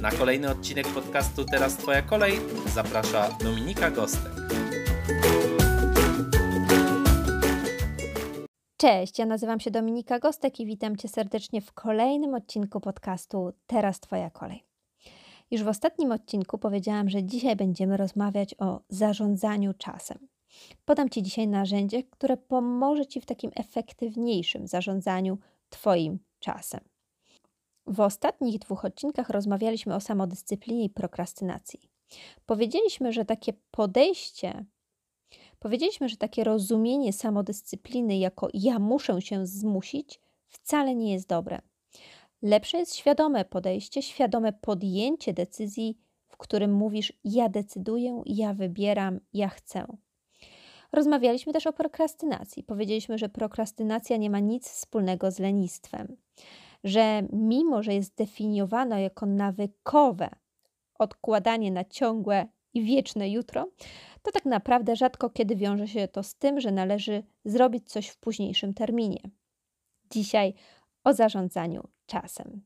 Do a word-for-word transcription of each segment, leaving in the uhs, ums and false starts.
Na kolejny odcinek podcastu Teraz Twoja kolej zaprasza Dominika Gostek. Cześć, ja nazywam się Dominika Gostek i witam Cię serdecznie w kolejnym odcinku podcastu Teraz Twoja kolej. Już w ostatnim odcinku powiedziałam, że dzisiaj będziemy rozmawiać o zarządzaniu czasem. Podam Ci dzisiaj narzędzie, które pomoże Ci w takim efektywniejszym zarządzaniu Twoim czasem. W ostatnich dwóch odcinkach rozmawialiśmy o samodyscyplinie i prokrastynacji. Powiedzieliśmy, że takie podejście, powiedzieliśmy, że takie rozumienie samodyscypliny jako ja muszę się zmusić wcale nie jest dobre. Lepsze jest świadome podejście, świadome podjęcie decyzji, w którym mówisz ja decyduję, ja wybieram, ja chcę. Rozmawialiśmy też o prokrastynacji. Powiedzieliśmy, że prokrastynacja nie ma nic wspólnego z lenistwem. Że mimo, że jest definiowana jako nawykowe odkładanie na ciągłe i wieczne jutro, to tak naprawdę rzadko kiedy wiąże się to z tym, że należy zrobić coś w późniejszym terminie. Dzisiaj o zarządzaniu czasem.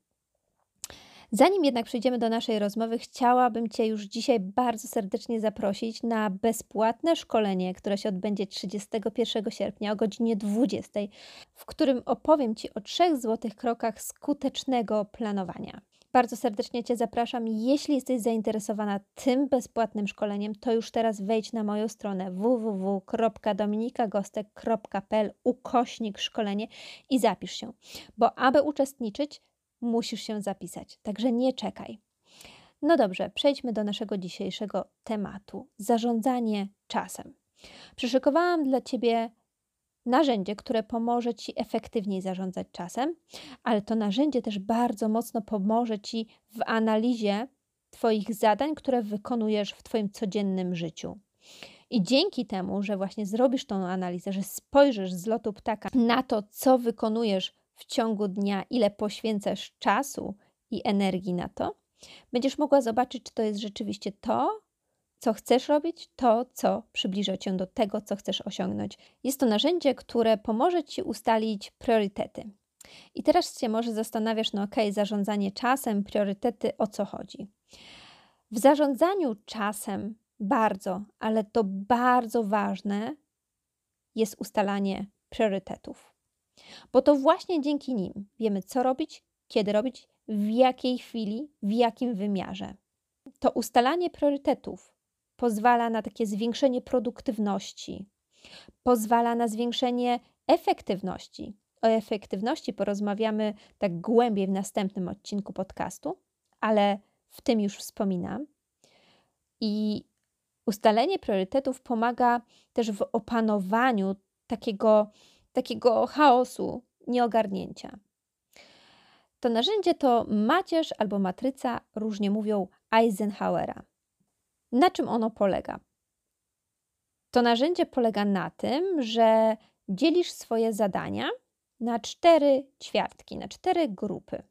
Zanim jednak przejdziemy do naszej rozmowy, chciałabym Cię już dzisiaj bardzo serdecznie zaprosić na bezpłatne szkolenie, które się odbędzie trzydziestego pierwszego sierpnia o godzinie dwudziestej, w którym opowiem Ci o trzech złotych krokach skutecznego planowania. Bardzo serdecznie Cię zapraszam. Jeśli jesteś zainteresowana tym bezpłatnym szkoleniem, to już teraz wejdź na moją stronę www kropka dominikagostek kropka pl ukośnik szkolenie i zapisz się, bo aby uczestniczyć, musisz się zapisać, także nie czekaj. No dobrze, przejdźmy do naszego dzisiejszego tematu. Zarządzanie czasem. Przyszykowałam dla Ciebie narzędzie, które pomoże Ci efektywniej zarządzać czasem, ale to narzędzie też bardzo mocno pomoże Ci w analizie Twoich zadań, które wykonujesz w Twoim codziennym życiu. I dzięki temu, że właśnie zrobisz tą analizę, że spojrzysz z lotu ptaka na to, co wykonujesz w ciągu dnia, ile poświęcasz czasu i energii na to, będziesz mogła zobaczyć, czy to jest rzeczywiście to, co chcesz robić, to, co przybliża Cię do tego, co chcesz osiągnąć. Jest to narzędzie, które pomoże Ci ustalić priorytety. I teraz się może zastanawiasz, no okej, zarządzanie czasem, priorytety, o co chodzi? W zarządzaniu czasem bardzo, ale to bardzo ważne jest ustalanie priorytetów. Bo to właśnie dzięki nim wiemy, co robić, kiedy robić, w jakiej chwili, w jakim wymiarze. To ustalanie priorytetów pozwala na takie zwiększenie produktywności, pozwala na zwiększenie efektywności. O efektywności porozmawiamy tak głębiej w następnym odcinku podcastu, ale w tym już wspominam. I ustalenie priorytetów pomaga też w opanowaniu takiego takiego chaosu, nieogarnięcia. To narzędzie to macierz albo matryca, różnie mówią, Eisenhowera. Na czym ono polega? To narzędzie polega na tym, że dzielisz swoje zadania na cztery ćwiartki, na cztery grupy.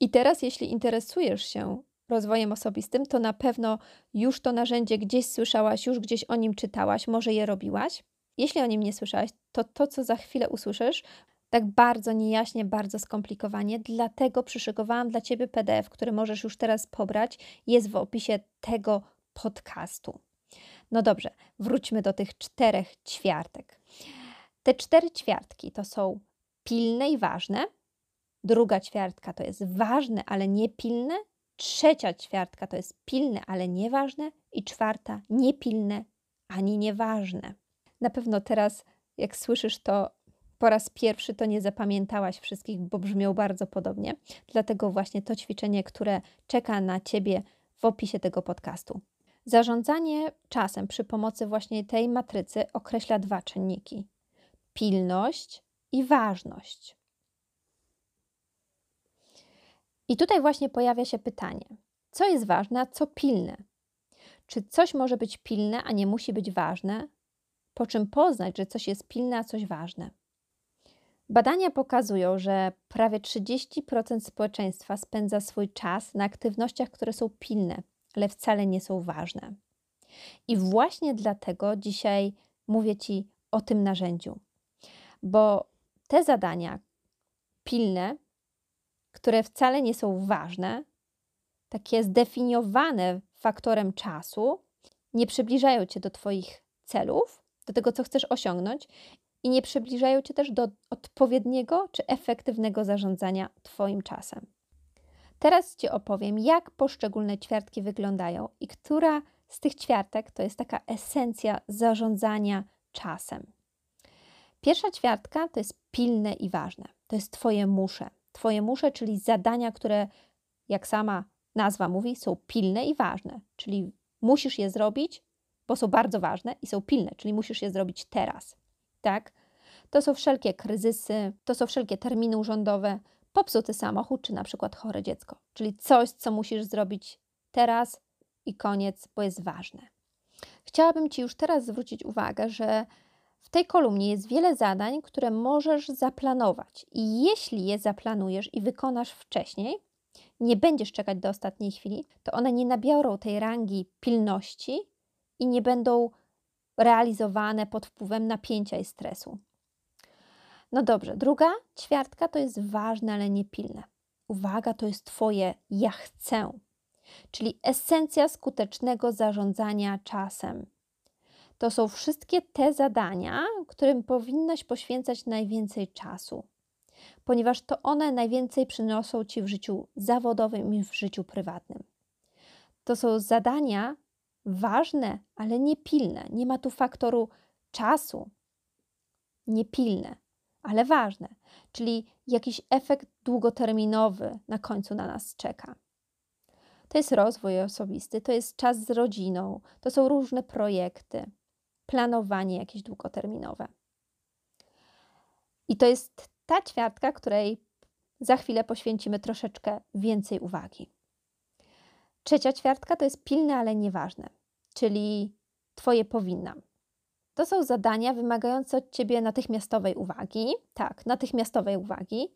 I teraz, jeśli interesujesz się rozwojem osobistym, to na pewno już to narzędzie gdzieś słyszałaś, już gdzieś o nim czytałaś, może je robiłaś. Jeśli o nim nie słyszałaś, to to, co za chwilę usłyszysz, tak bardzo niejaśnie, bardzo skomplikowanie, dlatego przyszykowałam dla Ciebie P D F, który możesz już teraz pobrać, jest w opisie tego podcastu. No dobrze, wróćmy do tych czterech ćwiartek. Te cztery ćwiartki to są pilne i ważne, druga ćwiartka to jest ważne, ale niepilne, trzecia ćwiartka to jest pilne, ale nieważne i czwarta niepilne, ani nieważne. Na pewno teraz, jak słyszysz to po raz pierwszy, to nie zapamiętałaś wszystkich, bo brzmią bardzo podobnie. Dlatego właśnie to ćwiczenie, które czeka na Ciebie w opisie tego podcastu. Zarządzanie czasem przy pomocy właśnie tej matrycy określa dwa czynniki. Pilność i ważność. I tutaj właśnie pojawia się pytanie, co jest ważne, a co pilne? czy coś może być pilne, a nie musi być ważne, po czym poznać, że coś jest pilne, a coś ważne. Badania pokazują, że prawie trzydzieści procent społeczeństwa spędza swój czas na aktywnościach, które są pilne, ale wcale nie są ważne. I właśnie dlatego dzisiaj mówię Ci o tym narzędziu, bo te zadania pilne, które wcale nie są ważne, takie zdefiniowane faktorem czasu, nie przybliżają Cię do Twoich celów, do tego, co chcesz osiągnąć i nie przybliżają Cię też do odpowiedniego czy efektywnego zarządzania Twoim czasem. Teraz Ci opowiem, jak poszczególne ćwiartki wyglądają i która z tych ćwiartek to jest taka esencja zarządzania czasem. Pierwsza ćwiartka to jest pilne i ważne. To jest Twoje muszę. Twoje muszę, czyli zadania, które, jak sama nazwa mówi, są pilne i ważne. Czyli musisz je zrobić, bo są bardzo ważne i są pilne, czyli musisz je zrobić teraz. Tak? To są wszelkie kryzysy, to są wszelkie terminy urzędowe, popsuty samochód, czy na przykład chore dziecko. Czyli coś, co musisz zrobić teraz i koniec, bo jest ważne. Chciałabym Ci już teraz zwrócić uwagę, że w tej kolumnie jest wiele zadań, które możesz zaplanować i jeśli je zaplanujesz i wykonasz wcześniej, nie będziesz czekać do ostatniej chwili, to one nie nabiorą tej rangi pilności i nie będą realizowane pod wpływem napięcia i stresu. No dobrze, druga ćwiartka to jest ważne, ale nie pilne. Uwaga, to jest Twoje ja chcę, czyli esencja skutecznego zarządzania czasem. To są wszystkie te zadania, którym powinnaś poświęcać najwięcej czasu, ponieważ to one najwięcej przynoszą Ci w życiu zawodowym i w życiu prywatnym. To są zadania ważne, ale niepilne. Nie ma tu faktoru czasu. Niepilne, ale ważne, czyli jakiś efekt długoterminowy na końcu na nas czeka. To jest rozwój osobisty, to jest czas z rodziną, to są różne projekty, planowanie jakieś długoterminowe. I to jest ta ćwiartka, której za chwilę poświęcimy troszeczkę więcej uwagi. Trzecia ćwiartka to jest pilne, ale nieważne, czyli Twoje powinnam. To są zadania wymagające od Ciebie natychmiastowej uwagi, tak, natychmiastowej uwagi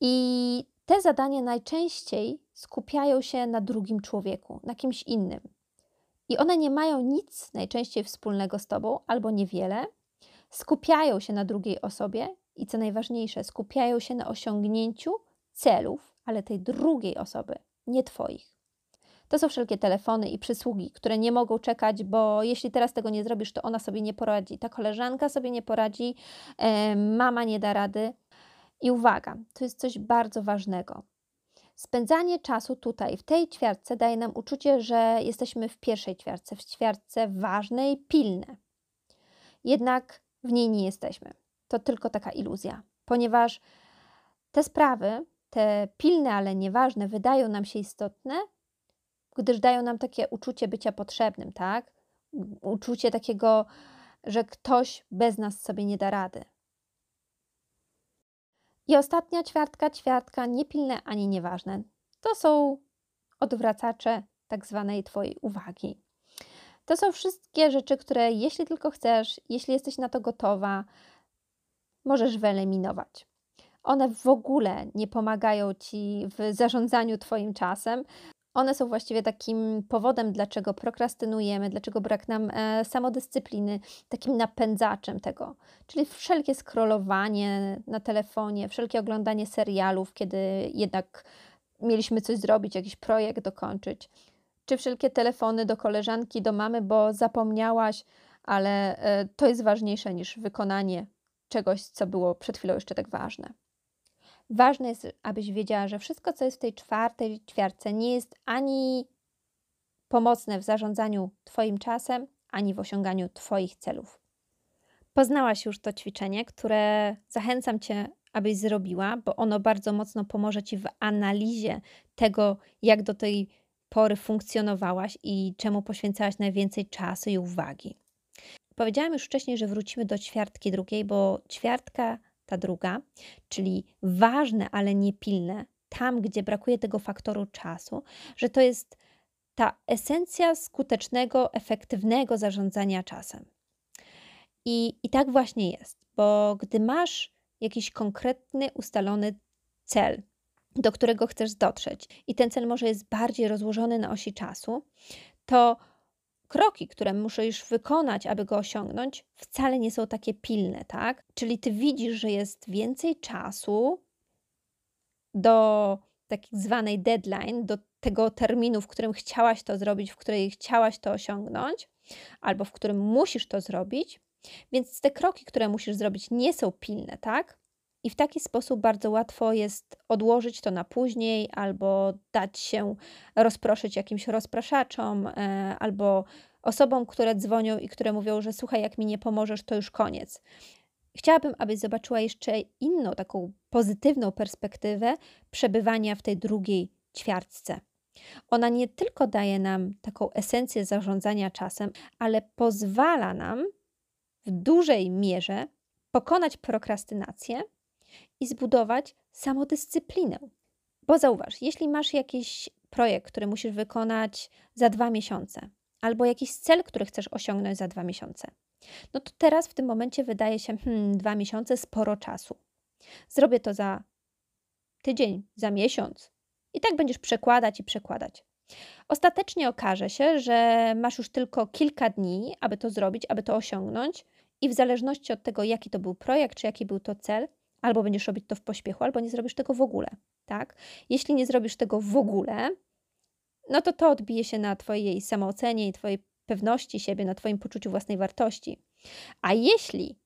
i te zadania najczęściej skupiają się na drugim człowieku, na kimś innym i one nie mają nic najczęściej wspólnego z Tobą albo niewiele, skupiają się na drugiej osobie i co najważniejsze, skupiają się na osiągnięciu celów, ale tej drugiej osoby, nie Twoich. To są wszelkie telefony i przysługi, które nie mogą czekać, bo jeśli teraz tego nie zrobisz, to ona sobie nie poradzi, ta koleżanka sobie nie poradzi, e, mama nie da rady. I uwaga, to jest coś bardzo ważnego. Spędzanie czasu tutaj, w tej ćwiartce daje nam uczucie, że jesteśmy w pierwszej ćwiartce, w ćwiartce ważnej, pilne. Jednak w niej nie jesteśmy. To tylko taka iluzja, ponieważ te sprawy, te pilne, ale nieważne, wydają nam się istotne, gdyż dają nam takie uczucie bycia potrzebnym, tak? Uczucie takiego, że ktoś bez nas sobie nie da rady. I ostatnia ćwiartka, ćwiartka niepilne ani nieważne. To są odwracacze tak zwanej Twojej uwagi. To są wszystkie rzeczy, które jeśli tylko chcesz, jeśli jesteś na to gotowa, możesz wyeliminować. One w ogóle nie pomagają Ci w zarządzaniu Twoim czasem. One są właściwie takim powodem, dlaczego prokrastynujemy, dlaczego brak nam e, samodyscypliny, takim napędzaczem tego. Czyli wszelkie scrollowanie na telefonie, wszelkie oglądanie serialów, kiedy jednak mieliśmy coś zrobić, jakiś projekt dokończyć. Czy wszelkie telefony do koleżanki, do mamy, bo zapomniałaś, ale e, to jest ważniejsze niż wykonanie czegoś, co było przed chwilą jeszcze tak ważne. Ważne jest, abyś wiedziała, że wszystko, co jest w tej czwartej ćwiartce, nie jest ani pomocne w zarządzaniu Twoim czasem, ani w osiąganiu Twoich celów. Poznałaś już to ćwiczenie, które zachęcam Cię, abyś zrobiła, bo ono bardzo mocno pomoże Ci w analizie tego, jak do tej pory funkcjonowałaś i czemu poświęcałaś najwięcej czasu i uwagi. Powiedziałam już wcześniej, że wrócimy do ćwiartki drugiej, bo ćwiartka ta druga, czyli ważne, ale niepilne, tam, gdzie brakuje tego faktoru czasu, że to jest ta esencja skutecznego, efektywnego zarządzania czasem. I, i tak właśnie jest, bo gdy masz jakiś konkretny, ustalony cel, do którego chcesz dotrzeć i ten cel może jest bardziej rozłożony na osi czasu, to kroki, które musisz wykonać, aby go osiągnąć, wcale nie są takie pilne, tak? Czyli ty widzisz, że jest więcej czasu do tak zwanej deadline, do tego terminu, w którym chciałaś to zrobić, w której chciałaś to osiągnąć, albo w którym musisz to zrobić, więc te kroki, które musisz zrobić, nie są pilne, tak? I w taki sposób bardzo łatwo jest odłożyć to na później, albo dać się rozproszyć jakimś rozpraszaczom, e, albo osobom, które dzwonią i które mówią, że słuchaj, jak mi nie pomożesz, to już koniec. Chciałabym, abyś zobaczyła jeszcze inną, taką pozytywną perspektywę przebywania w tej drugiej ćwiartce. Ona nie tylko daje nam taką esencję zarządzania czasem, ale pozwala nam w dużej mierze pokonać prokrastynację i zbudować samodyscyplinę. Bo zauważ, jeśli masz jakiś projekt, który musisz wykonać za dwa miesiące, albo jakiś cel, który chcesz osiągnąć za dwa miesiące, no to teraz w tym momencie wydaje się, hmm, dwa miesiące, sporo czasu. Zrobię to za tydzień, za miesiąc i tak będziesz przekładać i przekładać. Ostatecznie okaże się, że masz już tylko kilka dni, aby to zrobić, aby to osiągnąć i w zależności od tego, jaki to był projekt, czy jaki był to cel, albo będziesz robić to w pośpiechu, albo nie zrobisz tego w ogóle, tak? Jeśli nie zrobisz tego w ogóle, no to to odbije się na twojej samoocenie i twojej pewności siebie, na twoim poczuciu własnej wartości. A jeśli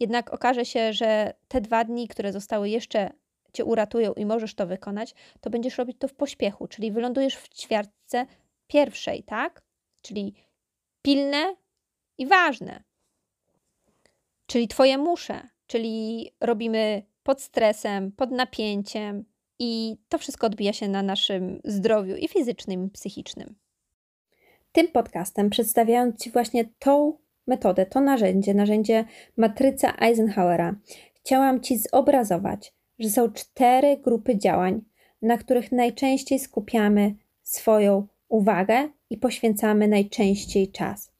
jednak okaże się, że te dwa dni, które zostały jeszcze cię uratują i możesz to wykonać, to będziesz robić to w pośpiechu, czyli wylądujesz w ćwiartce pierwszej, tak? Czyli pilne i ważne. Czyli twoje muszę, czyli robimy pod stresem, pod napięciem i to wszystko odbija się na naszym zdrowiu i fizycznym, i psychicznym. Tym podcastem przedstawiając Ci właśnie tą metodę, to narzędzie, narzędzie matryca Eisenhowera, chciałam Ci zobrazować, że są cztery grupy działań, na których najczęściej skupiamy swoją uwagę i poświęcamy najczęściej czas.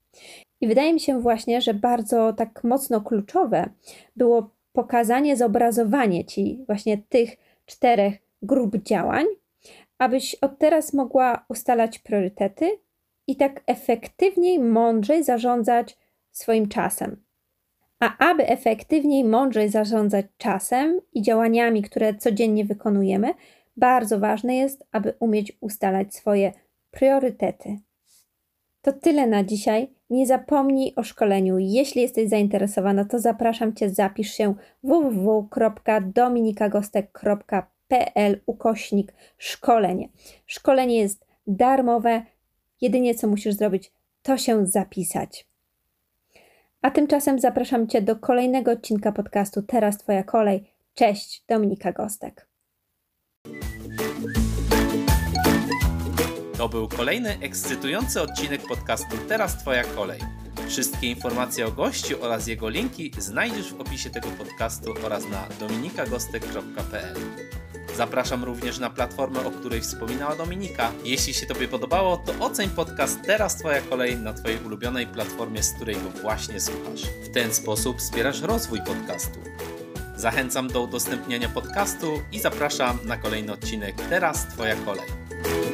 I wydaje mi się właśnie, że bardzo tak mocno kluczowe było pokazanie, zobrazowanie Ci właśnie tych czterech grup działań, abyś od teraz mogła ustalać priorytety i tak efektywniej, mądrzej zarządzać swoim czasem. A aby efektywniej, mądrzej zarządzać czasem i działaniami, które codziennie wykonujemy, bardzo ważne jest, aby umieć ustalać swoje priorytety. To tyle na dzisiaj. Nie zapomnij o szkoleniu. Jeśli jesteś zainteresowana, to zapraszam Cię, zapisz się www kropka dominikagostek kropka pl ukośnik szkolenie. Szkolenie jest darmowe. Jedynie co musisz zrobić, to się zapisać. A tymczasem zapraszam Cię do kolejnego odcinka podcastu Teraz Twoja kolej. Cześć, Dominika Gostek. To był kolejny ekscytujący odcinek podcastu Teraz Twoja kolej. Wszystkie informacje o gościu oraz jego linki znajdziesz w opisie tego podcastu oraz na dominikagostek kropka pl. Zapraszam również na platformę, o której wspominała Dominika. Jeśli się Tobie podobało, to oceń podcast Teraz Twoja kolej na Twojej ulubionej platformie, z której go właśnie słuchasz. W ten sposób wspierasz rozwój podcastu. Zachęcam do udostępniania podcastu i zapraszam na kolejny odcinek Teraz Twoja kolej.